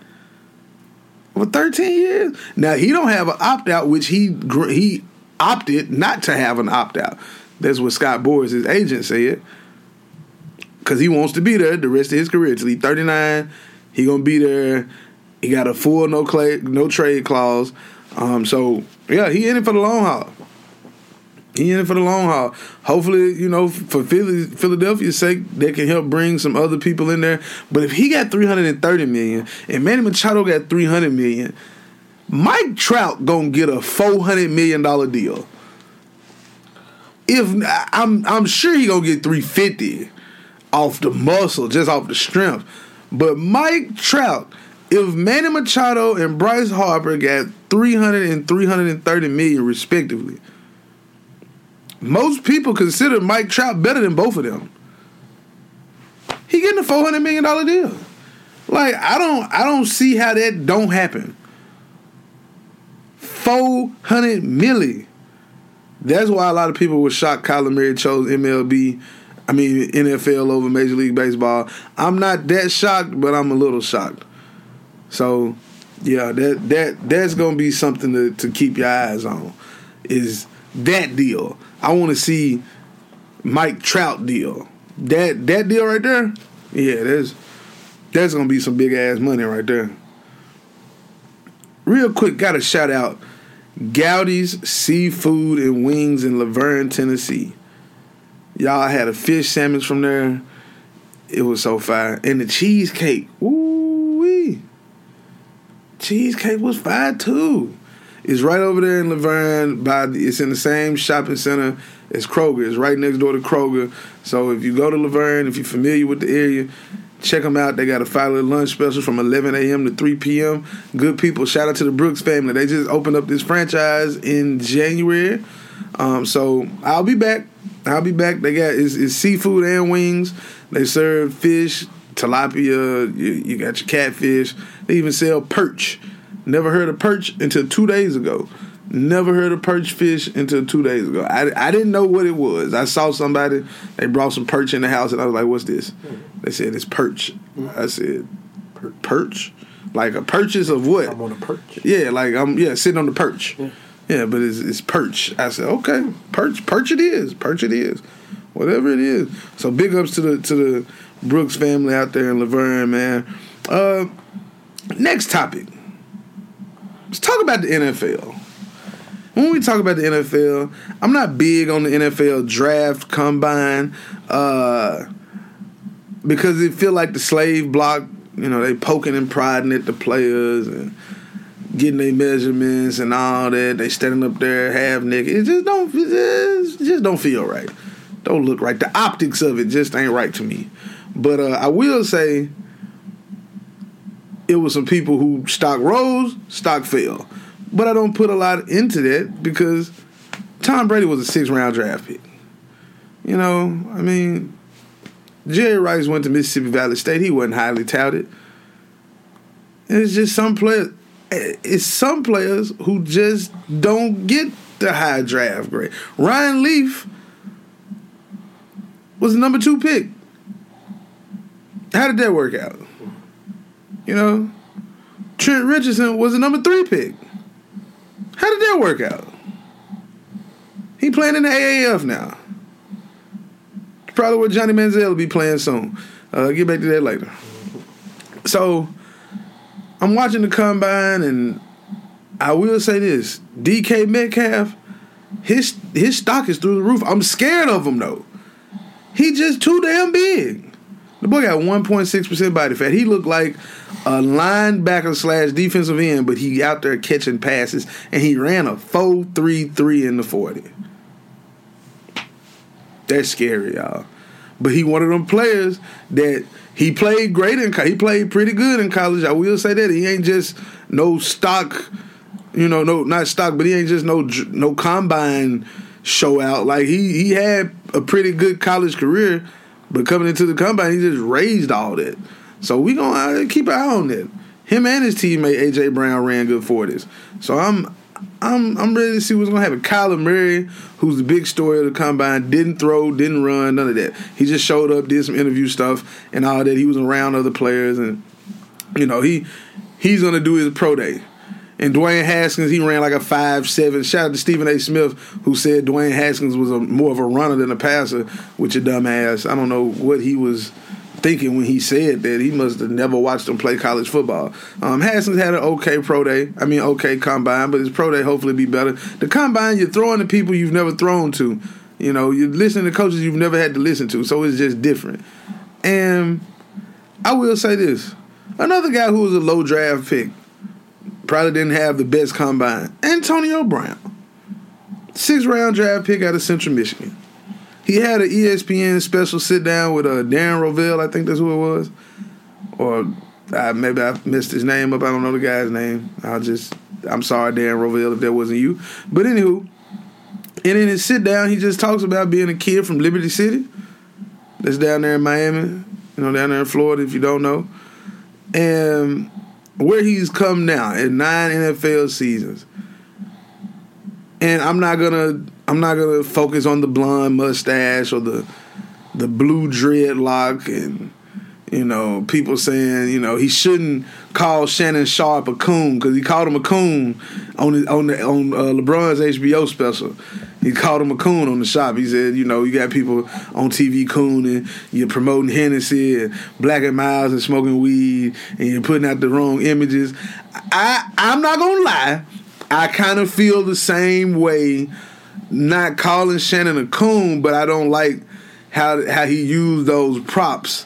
For thirteen years. Now he don't have an opt out, which he he opted not to have an opt out. That's what Scott Boras, his agent, said. Cause he wants to be there the rest of his career till he's thirty nine. He gonna be there. He got a full no clay, no trade clause. Um, so yeah, he in it for the long haul. He in it for the long haul. Hopefully, you know, for Philly, Philadelphia's sake, they can help bring some other people in there. But if he got three hundred thirty million dollars and Manny Machado got three hundred million dollars, Mike Trout gonna get a four hundred million dollars deal. If I'm, I'm sure he gonna get three hundred fifty million dollars off the muscle, just off the strength. But Mike Trout, if Manny Machado and Bryce Harper got three hundred million dollars and three hundred thirty million dollars respectively, most people consider Mike Trout better than both of them. He getting a four hundred million dollars deal. Like, I don't I don't see how that don't happen. four hundred million. That's why a lot of people were shocked Kyler Murray chose M L B, I mean N F L over Major League Baseball. I'm not that shocked, but I'm a little shocked. So, yeah, that that that's going to be something to, to keep your eyes on, is that deal. I want to see Mike Trout deal. That that deal right there, yeah, that's that's gonna be some big ass money right there. Real quick, gotta shout out Gowdy's Seafood and Wings in Laverne, Tennessee. Y'all had a fish sandwich from there. It was so fire. And the cheesecake, ooh-wee. Cheesecake was fire too. It's right over there in Laverne. By the, it's in the same shopping center as Kroger. It's right next door to Kroger. So if you go to Laverne, if you're familiar with the area, check them out. They got a five dollar lunch special from eleven a.m. to three p.m. Good people. Shout out to the Brooks family. They just opened up this franchise in January. Um, so I'll be back. I'll be back. They got it's, it's seafood and wings. They serve fish, tilapia. You, you got your catfish. They even sell perch. Never heard of perch until two days ago. Never heard of perch fish until two days ago. I, I didn't know what it was. I saw somebody, they brought some perch in the house, and I was like, what's this? They said, it's perch. I said, perch? Like a purchase of what? I'm on a perch. Yeah, like I'm yeah, sitting on the perch. Yeah, yeah but it's, it's perch. I said, okay, perch, perch it is. Perch it is. Whatever it is. So big ups to the, to the Brooks family out there in Laverne, man. Uh, next topic. Let's talk about the N F L. When we talk about the N F L, I'm not big on the N F L draft combine uh, because it feel like the slave block. You know, they poking and prodding at the players and getting their measurements and all that. They standing up there half naked. It just don't, it just don't feel right. Don't look right. The optics of it just ain't right to me. But uh, I will say, it was some people who stock rose, stock fell. But I don't put a lot into that because Tom Brady was a six-round draft pick. You know, I mean, Jerry Rice went to Mississippi Valley State. He wasn't highly touted. And it's just some players, it's some players who just don't get the high draft grade. Ryan Leaf was the number two pick. How did that work out? You know, Trent Richardson was the number three pick. How did that work out? He playing in the A A F now. Probably where Johnny Manziel will be playing soon. Uh, get back to that later. So, I'm watching the combine, and I will say this. D K Metcalf, his, his stock is through the roof. I'm scared of him, though. He just too damn big. The boy got one point six percent body fat. He looked like a linebacker slash defensive end, but he out there catching passes, and he ran a four three three in the forty. That's scary, y'all. But he one of them players that he played great in college. He played pretty good in college. I will say that. He ain't just no stock, you know, no not stock, but he ain't just no no combine show out. Like, he, he had a pretty good college career. But coming into the combine, he just raised all that. So we gonna keep an eye on that. Him and his teammate A J Brown ran good forties. So I'm, I'm, I'm ready to see what's gonna happen. Kyler Murray, who's the big story of the combine, didn't throw, didn't run, none of that. He just showed up, did some interview stuff, and all that. He was around other players, and you know he, he's gonna do his pro day. And Dwayne Haskins, he ran like a five seven. Shout out to Stephen A. Smith, who said Dwayne Haskins was a, more of a runner than a passer with your dumb ass. I don't know what he was thinking when he said that. He must have never watched him play college football. Um, Haskins had an okay pro day. I mean, okay combine, but his pro day hopefully be better. The combine, you're throwing to people you've never thrown to. You know, you're listening to coaches you've never had to listen to, so it's just different. And I will say this. Another guy who was a low draft pick, probably didn't have the best combine. Antonio Brown. Six-round draft pick out of Central Michigan. He had an E S P N special sit-down with uh, Darren Rovell, I think that's who it was. Or uh, maybe I messed his name up. I don't know the guy's name. I'll just... I'm sorry, Darren Rovell, if that wasn't you. But anywho, and in his sit-down, he just talks about being a kid from Liberty City. That's down there in Miami. You know, down there in Florida, if you don't know. And where he's come now in nine N F L seasons. And I'm not gonna I'm not gonna focus on the blonde mustache or the the blue dreadlock and, you know, people saying, you know, he shouldn't call Shannon Sharp a coon because he called him a coon on his, on the, on uh, LeBron's H B O special. He called him a coon on the shop. He said, you know, you got people on T V cooning, you're promoting Hennessy and Black and Miles and smoking weed, and you're putting out the wrong images. I, I'm not going to lie. I kind of feel the same way, not calling Shannon a coon, but I don't like how how he used those props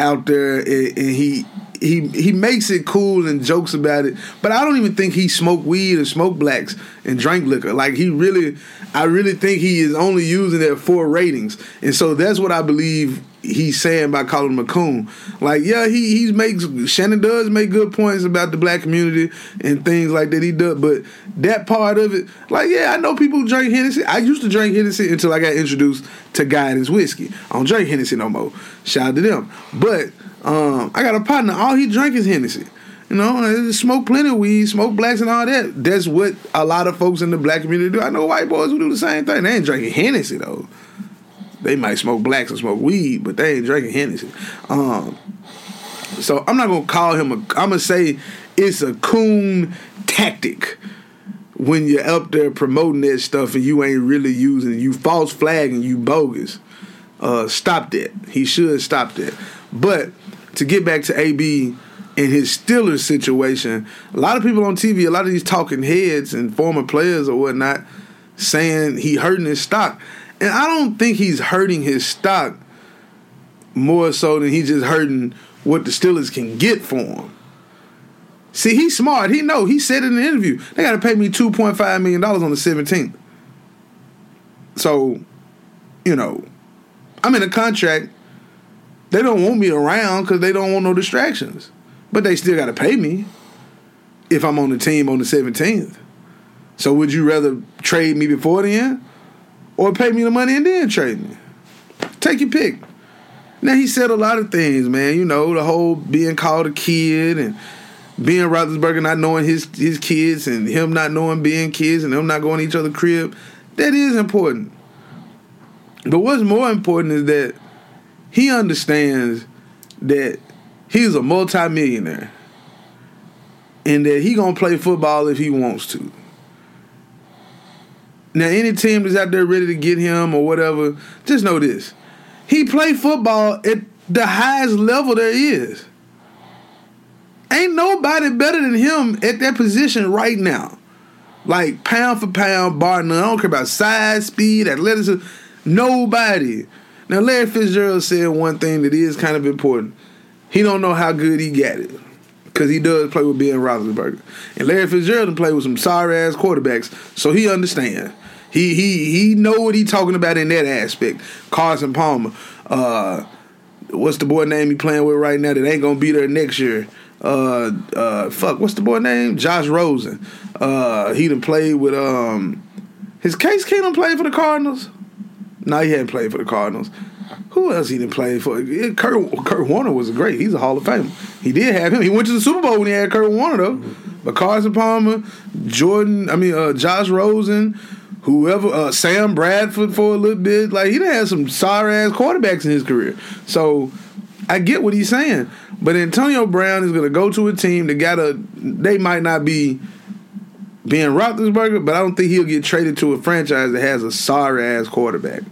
out there, and, and he he he makes it cool and jokes about it. But I don't even think he smoked weed or smoked blacks and drank liquor. Like, he really, I really think he is only using it for ratings. And so that's what I believe he's saying by calling him a coon. Like, yeah, he he makes, Shannon does make good points about the black community and things like that he does, but that part of it, like, yeah, I know people who drink Hennessy. I used to drink Hennessy until I got introduced to Guidance Whiskey. I don't drink Hennessy no more. Shout out to them. But um, I got a partner, all he drink is Hennessy. You know, smoke plenty of weed, smoke blacks and all that. That's what a lot of folks in the black community do. I know white boys who do the same thing. They ain't drinking Hennessy, though. They might smoke blacks or smoke weed, but they ain't drinking Hennessy. Um, so I'm not going to call him a... I'm going to say it's a coon tactic when you're up there promoting that stuff and you ain't really using it. You false flagging, you bogus. Uh, stop that. He should stop that. But to get back to A B and his Steelers situation, a lot of people on T V, a lot of these talking heads and former players or whatnot, saying he hurting his stock. And I don't think he's hurting his stock more so than he's just hurting what the Steelers can get for him. See, he's smart. He know. He said in the interview, they got to pay me two point five million dollars on the seventeenth. So, you know, I'm in a contract. They don't want me around because they don't want no distractions. But they still got to pay me if I'm on the team on the seventeenth. So would you rather trade me before the end? Or pay me the money and then trade me? Take your pick. Now, he said a lot of things, man. You know, the whole being called a kid and Ben Roethlisberger not knowing his, his kids and him not knowing Ben kids and them not going to each other's crib. That is important. But what's more important is that he understands that he's a multimillionaire and that he going to play football if he wants to. Now, any team that's out there ready to get him or whatever, just know this. He played football at the highest level there is. Ain't nobody better than him at that position right now. Like, pound for pound, bar none. I don't care about size, speed, athleticism. Nobody. Now, Larry Fitzgerald said one thing that is kind of important. He don't know how good he got it. Because he does play with Ben Roethlisberger. And Larry Fitzgerald played with some sorry-ass quarterbacks, so he understands. He he he know what he talking about in that aspect. Carson Palmer. Uh, what's the boy name he playing with right now that ain't going to be there next year? Uh, uh, fuck, what's the boy name? Josh Rosen. Uh, he done played with... um. Has Case Keenum played for the Cardinals? No, he hadn't played for the Cardinals. Who else he done played for? Kurt, Kurt Warner was great. He's a Hall of Famer. He did have him. He went to the Super Bowl when he had Kurt Warner, though. But Carson Palmer, Jordan, I mean, uh, Josh Rosen, whoever, uh, Sam Bradford for a little bit. Like, he done had some sorry-ass quarterbacks in his career. So, I get what he's saying. But Antonio Brown is going to go to a team that got a, they might not be Ben Roethlisberger, but I don't think he'll get traded to a franchise that has a sorry-ass quarterback.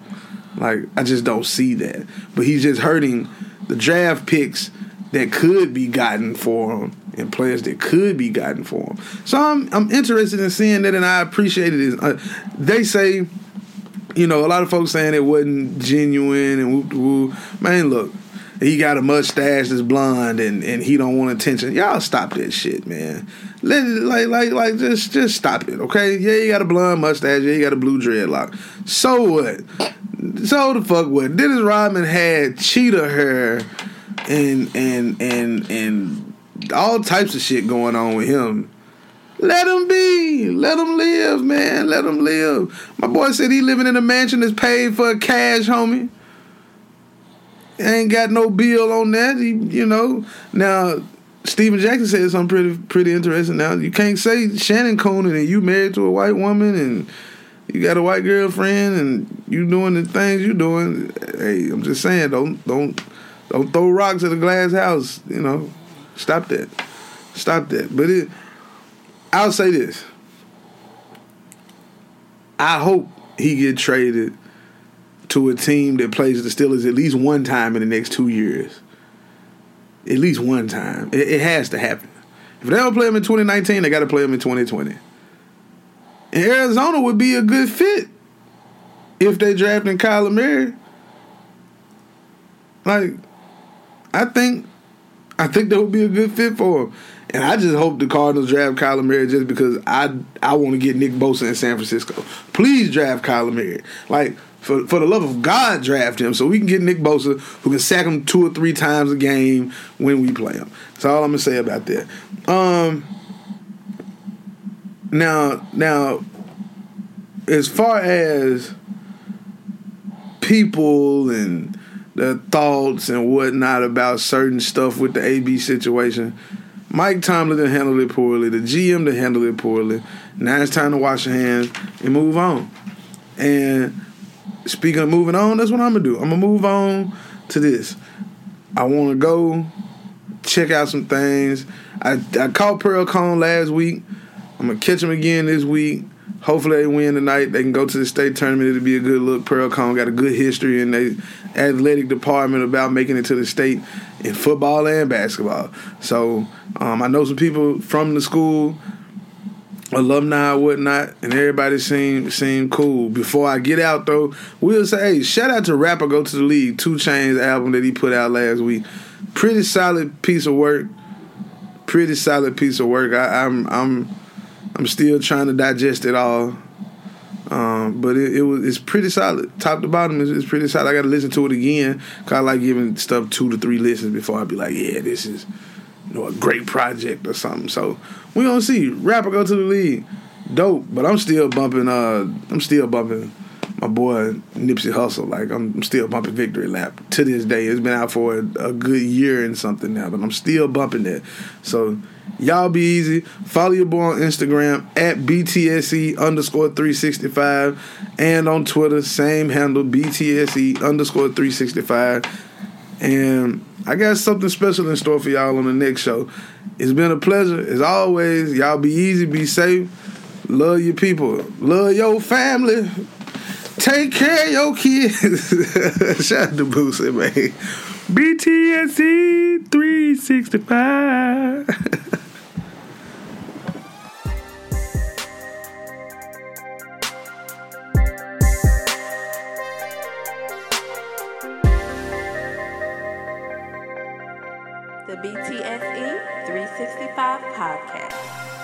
Like, I just don't see that. But he's just hurting the draft picks that could be gotten for him and players that could be gotten for him. So I'm I'm interested in seeing that, and I appreciate it. Uh, they say, you know, a lot of folks saying it wasn't genuine and whoop-de-woo. Man, look, he got a mustache that's blonde and, and he don't want attention. Y'all stop that shit, man. Let it, like, like, like, just, just stop it, okay? Yeah, you got a blonde mustache. Yeah, you got a blue dreadlock. So what? So the fuck what? Dennis Rodman had cheetah hair and and and and all types of shit going on with him. Let him be. Let him live, man. Let him live. My boy said he living in a mansion that's paid for cash, homie. Ain't got no bill on that. He, you know. Now, Steven Jackson said something pretty pretty interesting. Now, you can't say Shannon Conan and you married to a white woman and you got a white girlfriend and you doing the things you doing. Hey, I'm just saying, don't don't don't throw rocks at a glass house. You know, stop that, stop that. But it, I'll say this: I hope he get traded to a team that plays the Steelers at least one time in the next two years. At least one time, it, it has to happen. If they don't play him in twenty nineteen, they got to play him in twenty twenty. And Arizona would be a good fit if they drafted Kyler Murray. Like, I think I think that would be a good fit for him. And I just hope the Cardinals draft Kyler Murray just because I I want to get Nick Bosa in San Francisco. Please draft Kyler Murray. Like, for for the love of God, draft him so we can get Nick Bosa, who can sack him two or three times a game when we play him. That's all I'm going to say about that. Um, now, now, as far as people and their thoughts and whatnot about certain stuff with the A B situation, Mike Tomlin done handled it poorly. The G M done handled it poorly. Now it's time to wash your hands and move on. And speaking of moving on, that's what I'm going to do. I'm going to move on to this. I want to go check out some things. I, I caught Pearl Cone last week. I'm going to catch him again this week. Hopefully they win tonight. They can go to the state tournament. It'll be a good look. Pearl Cone got a good history in their athletic department about making it to the state in football and basketball. So um, I know some people from the school, alumni or whatnot, and everybody seemed seemed cool. Before I get out, though, we'll say, hey, shout out to Rapper Go to the League, Two Chainz album that he put out last week. Pretty solid piece of work. Pretty solid piece of work. I, I'm... I'm I'm still trying to digest it all, um, but it, it was it's pretty solid. Top to bottom, it's, it's pretty solid. I got to listen to it again because I like giving stuff two to three listens before I be like, yeah, this is, you know, a great project or something. So we gonna see. Rapper Go to the League, dope. But I'm still bumping. Uh, I'm still bumping my boy Nipsey Hussle. Like I'm still bumping Victory Lap to this day. It's been out for a, a good year and something now, but I'm still bumping that. So. Y'all be easy. Follow your boy on Instagram at B T S E underscore three sixty-five and on Twitter, same handle, B T S E underscore three sixty-five. And I got something special in store for y'all on the next show. It's been a pleasure. As always, y'all be easy, be safe. Love your people. Love your family. Take care of your kids. Shout out to Boost, man. B T S E three sixty-five. The B T S E three sixty-five Podcast.